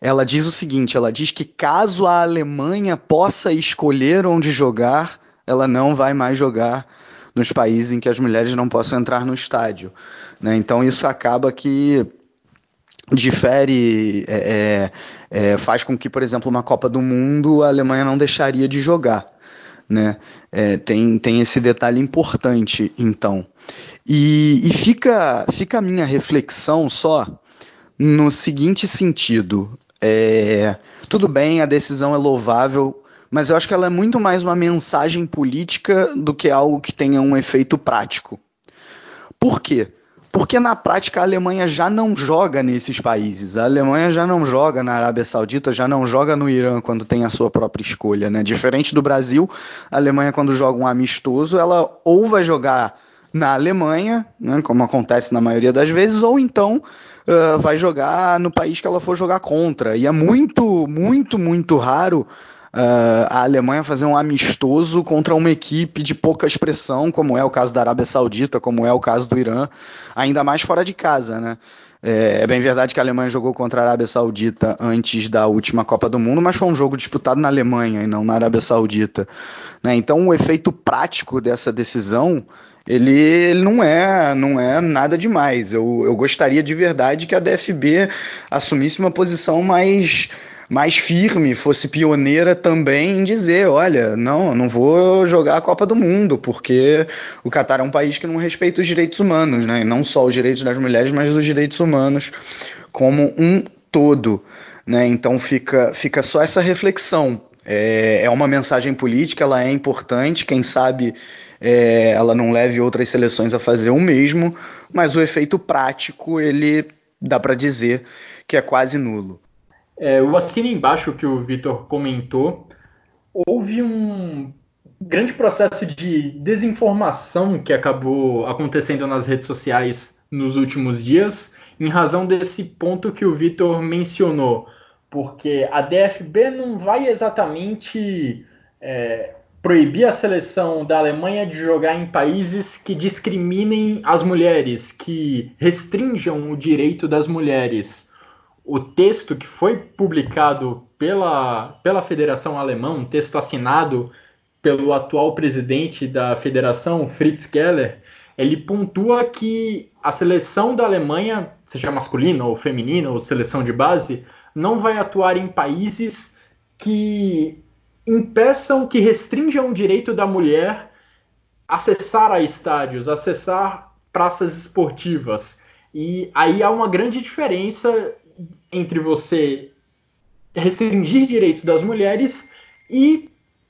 ela diz o seguinte, ela diz que caso a Alemanha possa escolher onde jogar, ela não vai mais jogar nos países em que as mulheres não possam entrar no estádio, Então isso acaba que difere, faz com que, por exemplo, uma Copa do Mundo a Alemanha não deixaria de jogar, Tem esse detalhe importante, então. E fica a minha reflexão só no seguinte sentido, tudo bem, a decisão é louvável, mas eu acho que ela é muito mais uma mensagem política do que algo que tenha um efeito prático. Por quê? Porque na prática a Alemanha já não joga nesses países, a Alemanha já não joga na Arábia Saudita, já não joga no Irã quando tem a sua própria escolha, Diferente do Brasil, a Alemanha quando joga um amistoso, ela ou vai jogar na Alemanha, como acontece na maioria das vezes, ou então... vai jogar no país que ela for jogar contra. E é muito, muito, muito raro a Alemanha fazer um amistoso contra uma equipe de pouca expressão, como é o caso da Arábia Saudita, como é o caso do Irã, ainda mais fora de casa, É bem verdade que a Alemanha jogou contra a Arábia Saudita antes da última Copa do Mundo, mas foi um jogo disputado na Alemanha e não na Arábia Saudita, Então o efeito prático dessa decisão, ele não é nada demais. Eu gostaria de verdade que a DFB assumisse uma posição mais firme, fosse pioneira também em dizer, olha, não vou jogar a Copa do Mundo, porque o Qatar é um país que não respeita os direitos humanos, E não só os direitos das mulheres, mas os direitos humanos como um todo, Então fica só essa reflexão. É uma mensagem política, ela é importante, quem sabe ela não leve outras seleções a fazer o mesmo, mas o efeito prático, ele dá para dizer que é quase nulo. Eu assino embaixo o que o Vitor comentou. Houve um grande processo de desinformação que acabou acontecendo nas redes sociais nos últimos dias, em razão desse ponto que o Vitor mencionou, porque a DFB não vai exatamente proibir a seleção da Alemanha de jogar em países que discriminem as mulheres, que restringam o direito das mulheres. O texto que foi publicado pela Federação Alemã, um texto assinado pelo atual presidente da Federação, Fritz Keller, ele pontua que a seleção da Alemanha, seja masculina ou feminina ou seleção de base, não vai atuar em países que impeçam, que restringam o direito da mulher acessar a estádios, acessar praças esportivas. E aí há uma grande diferença entre você restringir direitos das mulheres e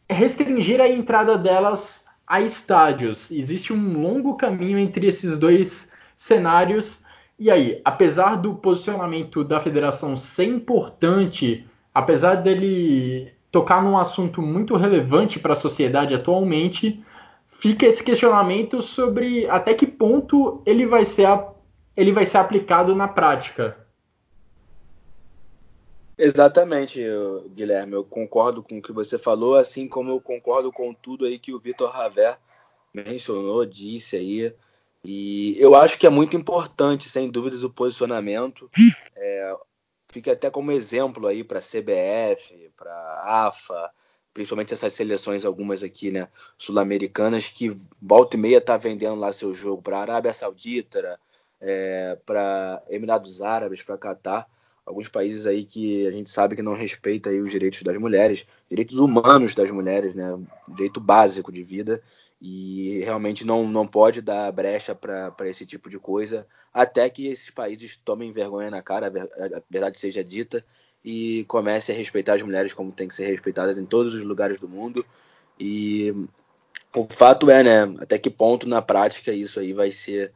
restringir a entrada delas a estádios. Existe um longo caminho entre esses dois cenários. E aí, apesar do posicionamento da federação ser importante, apesar dele tocar num assunto muito relevante para a sociedade atualmente, fica esse questionamento sobre até que ponto ele vai ser aplicado na prática. Exatamente, Guilherme, eu concordo com o que você falou, assim como eu concordo com tudo aí que o Vitor Raver mencionou, disse aí, e eu acho que é muito importante, sem dúvidas, o posicionamento, fica até como exemplo aí para a CBF, para a AFA, principalmente essas seleções, algumas aqui, né, sul-americanas, que volta e meia tá vendendo lá seu jogo para a Arábia Saudita, para Emirados Árabes, para Qatar, alguns países aí que a gente sabe que não respeita aí os direitos das mulheres, direitos humanos das mulheres, né, direito básico de vida, e realmente não pode dar brecha para esse tipo de coisa, até que esses países tomem vergonha na cara, a verdade seja dita, e comece a respeitar as mulheres como tem que ser respeitadas em todos os lugares do mundo. E o fato é, né, até que ponto na prática isso aí vai ser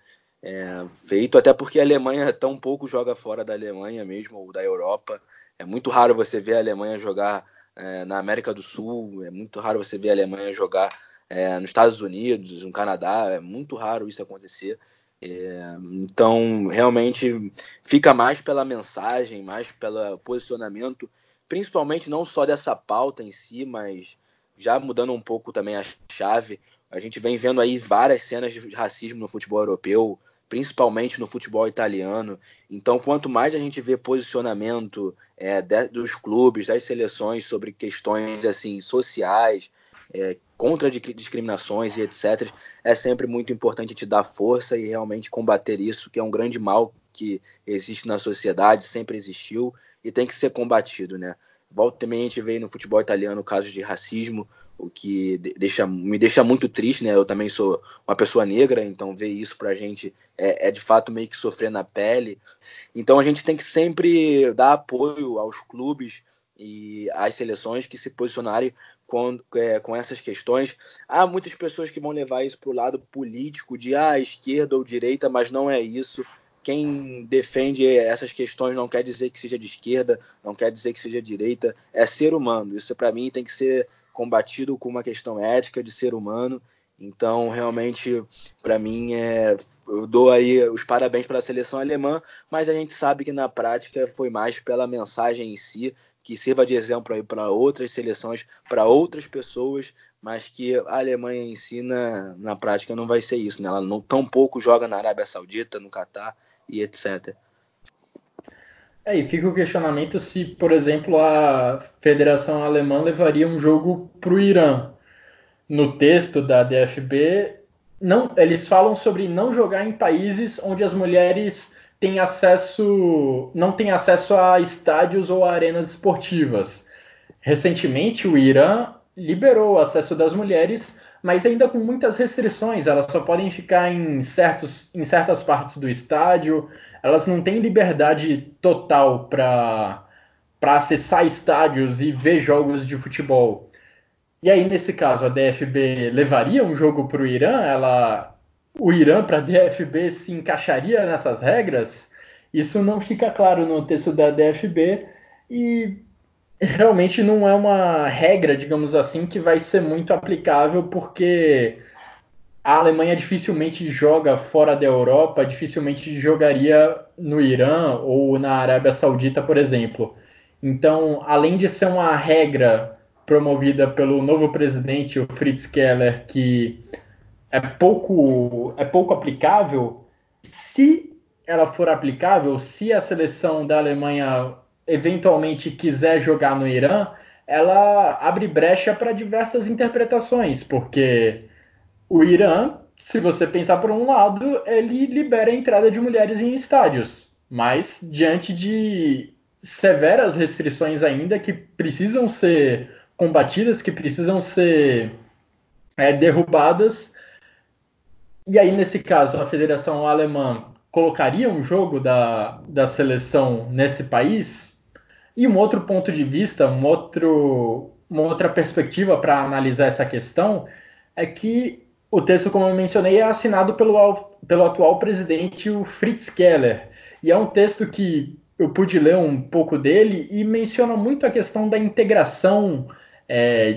feito, até porque a Alemanha tão pouco joga fora da Alemanha mesmo, ou da Europa. É muito raro você ver a Alemanha jogar na América do Sul, é muito raro você ver a Alemanha jogar nos Estados Unidos, no Canadá, é muito raro isso acontecer. Então, realmente, fica mais pela mensagem, mais pelo posicionamento, principalmente não só dessa pauta em si, mas já mudando um pouco também a chave. A gente vem vendo aí várias cenas de racismo no futebol europeu, principalmente no futebol italiano. Então, quanto mais a gente vê posicionamento dos clubes, das seleções sobre questões assim, sociais, contra discriminações e etc, é sempre muito importante te dar força e realmente combater isso, que é um grande mal que existe na sociedade, sempre existiu e tem que ser combatido, né? Volta também a gente vê no futebol italiano casos de racismo, o que me deixa muito triste, né? Eu também sou uma pessoa negra, então ver isso pra gente é de fato meio que sofrer na pele. Então a gente tem que sempre dar apoio aos clubes e às seleções que se posicionarem com essas questões. Há muitas pessoas que vão levar isso para o lado político, de esquerda ou direita, mas não é isso. Quem defende essas questões não quer dizer que seja de esquerda, não quer dizer que seja direita, é ser humano. Isso para mim tem que ser combatido com uma questão ética de ser humano. Então, realmente, para mim, eu dou aí os parabéns para a seleção alemã, mas a gente sabe que na prática foi mais pela mensagem em si, que sirva de exemplo aí para outras seleções, para outras pessoas, mas que a Alemanha em si, na prática, não vai ser isso, né? Ela não tão pouco joga na Arábia Saudita, no Qatar e etc. E fica o questionamento se, por exemplo, a Federação Alemã levaria um jogo para o Irã. No texto da DFB, eles falam sobre não jogar em países onde as mulheres não têm acesso a estádios ou a arenas esportivas. Recentemente, o Irã liberou o acesso das mulheres, mas ainda com muitas restrições. Elas só podem ficar em certas partes do estádio, elas não têm liberdade total para acessar estádios e ver jogos de futebol. E aí, nesse caso, a DFB levaria um jogo para o Irã? O Irã, para a DFB, se encaixaria nessas regras? Isso não fica claro no texto da DFB e realmente não é uma regra, digamos assim, que vai ser muito aplicável, porque a Alemanha dificilmente joga fora da Europa, dificilmente jogaria no Irã ou na Arábia Saudita, por exemplo. Então, além de ser uma regra promovida pelo novo presidente, o Fritz Keller, que é pouco aplicável, se ela for aplicável, se a seleção da Alemanha eventualmente quiser jogar no Irã, ela abre brecha para diversas interpretações, porque o Irã, se você pensar por um lado, ele libera a entrada de mulheres em estádios, mas diante de severas restrições ainda que precisam ser combatidas, que precisam ser derrubadas. E aí, nesse caso, a Federação Alemã colocaria um jogo da seleção nesse país? E um outro ponto de vista, uma outra perspectiva para analisar essa questão é que o texto, como eu mencionei, é assinado pelo atual presidente, o Fritz Keller. E é um texto que eu pude ler um pouco dele e menciona muito a questão da integração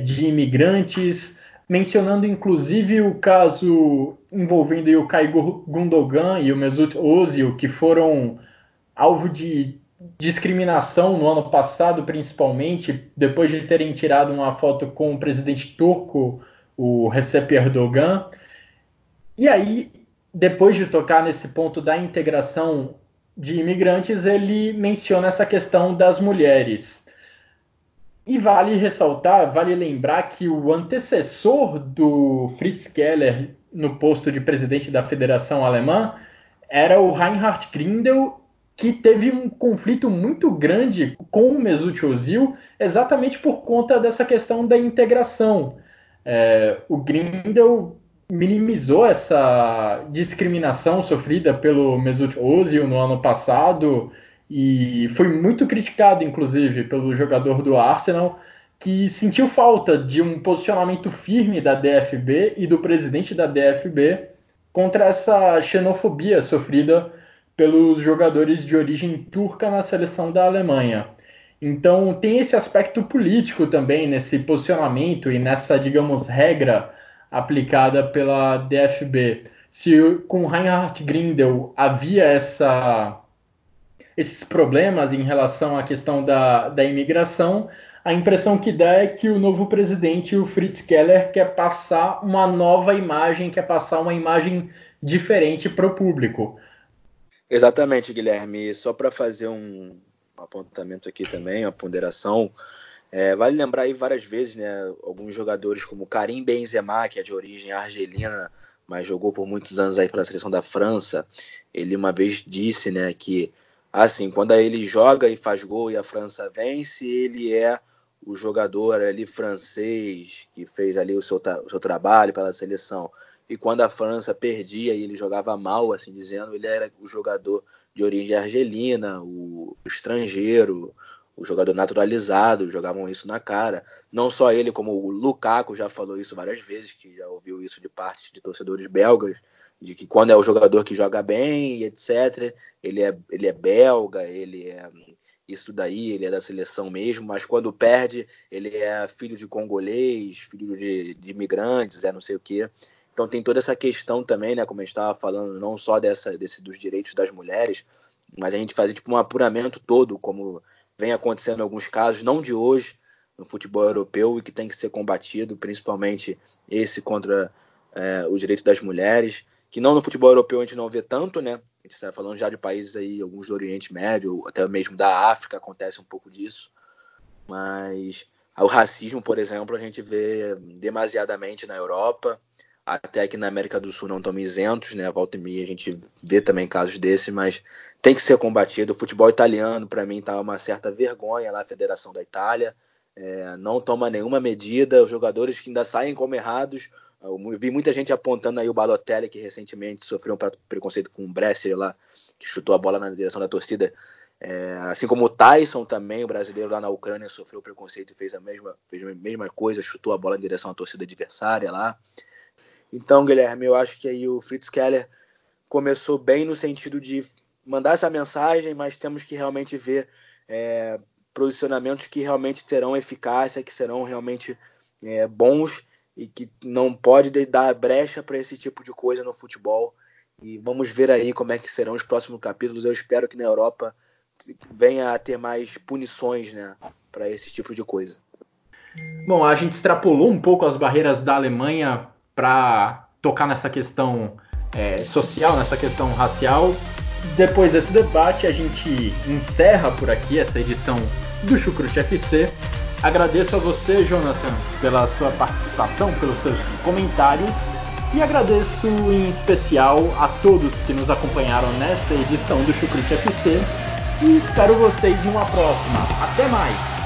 de imigrantes, mencionando inclusive o caso envolvendo o Ilkay Gundogan e o Mesut Ozil, que foram alvo de discriminação no ano passado, principalmente, depois de terem tirado uma foto com o presidente turco, o Recep Erdogan. E aí, depois de tocar nesse ponto da integração de imigrantes, ele menciona essa questão das mulheres. E vale ressaltar, vale lembrar que o antecessor do Fritz Keller no posto de presidente da Federação Alemã era o Reinhard Grindel, que teve um conflito muito grande com o Mesut Ozil, exatamente por conta dessa questão da integração. O Grindel minimizou essa discriminação sofrida pelo Mesut Ozil no ano passado e foi muito criticado, inclusive, pelo jogador do Arsenal, que sentiu falta de um posicionamento firme da DFB e do presidente da DFB contra essa xenofobia sofrida pelos jogadores de origem turca na seleção da Alemanha. Então tem esse aspecto político também nesse posicionamento e nessa, digamos, regra aplicada pela DFB. Se com Reinhard Grindel havia esses problemas em relação à questão da imigração, a impressão que dá é que o novo presidente, o Fritz Keller, quer passar uma nova imagem, quer passar uma imagem diferente para o público. Exatamente, Guilherme. Só para fazer um apontamento aqui também, uma ponderação, vale lembrar aí várias vezes, né, alguns jogadores como Karim Benzema, que é de origem argelina, mas jogou por muitos anos aí pela seleção da França. Ele uma vez disse, né, que assim, quando ele joga e faz gol e a França vence, ele é o jogador ali francês que fez ali o seu trabalho pela seleção. E quando a França perdia e ele jogava mal, assim dizendo, ele era o jogador de origem argelina, o estrangeiro, o jogador naturalizado, jogavam isso na cara. Não só ele, como o Lukaku já falou isso várias vezes, que já ouviu isso de parte de torcedores belgas, de que quando é o jogador que joga bem, etc., ele é belga, ele é isso daí, ele é da seleção mesmo, mas quando perde, ele é filho de congolês, filho de imigrantes, não sei o quê. Então tem toda essa questão também, né, como a gente estava falando, não só dos direitos das mulheres, mas a gente fazia tipo um apuramento todo, como vem acontecendo em alguns casos, não de hoje, no futebol europeu, e que tem que ser combatido, principalmente esse contra o direito das mulheres, que não no futebol europeu a gente não vê tanto, né? A gente está falando já de países aí, alguns do Oriente Médio, ou até mesmo da África, acontece um pouco disso, mas o racismo, por exemplo, a gente vê demasiadamente na Europa. Até que na América do Sul não estamos isentos, né? Volta e meia a gente vê também casos desses, mas tem que ser combatido. O futebol italiano, para mim, está uma certa vergonha lá, a Federação da Itália. Não toma nenhuma medida, os jogadores que ainda saem como errados. Eu vi muita gente apontando aí o Balotelli, que recentemente sofreu um preconceito com o Bresser lá, que chutou a bola na direção da torcida. Assim como o Tyson também, o brasileiro lá na Ucrânia, sofreu preconceito e fez a mesma coisa, chutou a bola em direção à torcida adversária lá. Então, Guilherme, eu acho que aí o Fritz Keller começou bem no sentido de mandar essa mensagem, mas temos que realmente ver posicionamentos que realmente terão eficácia, que serão realmente bons e que não pode dar brecha para esse tipo de coisa no futebol. E vamos ver aí como é que serão os próximos capítulos. Eu espero que na Europa venha a ter mais punições, né, para esse tipo de coisa. Bom, a gente extrapolou um pouco as barreiras da Alemanha para tocar nessa questão social, nessa questão racial. Depois desse debate, a gente encerra por aqui essa edição do Chucrute FC. Agradeço a você, Jonathan, pela sua participação, pelos seus comentários, e agradeço em especial a todos que nos acompanharam nessa edição do Chucrute FC, e espero vocês em uma próxima. Até mais!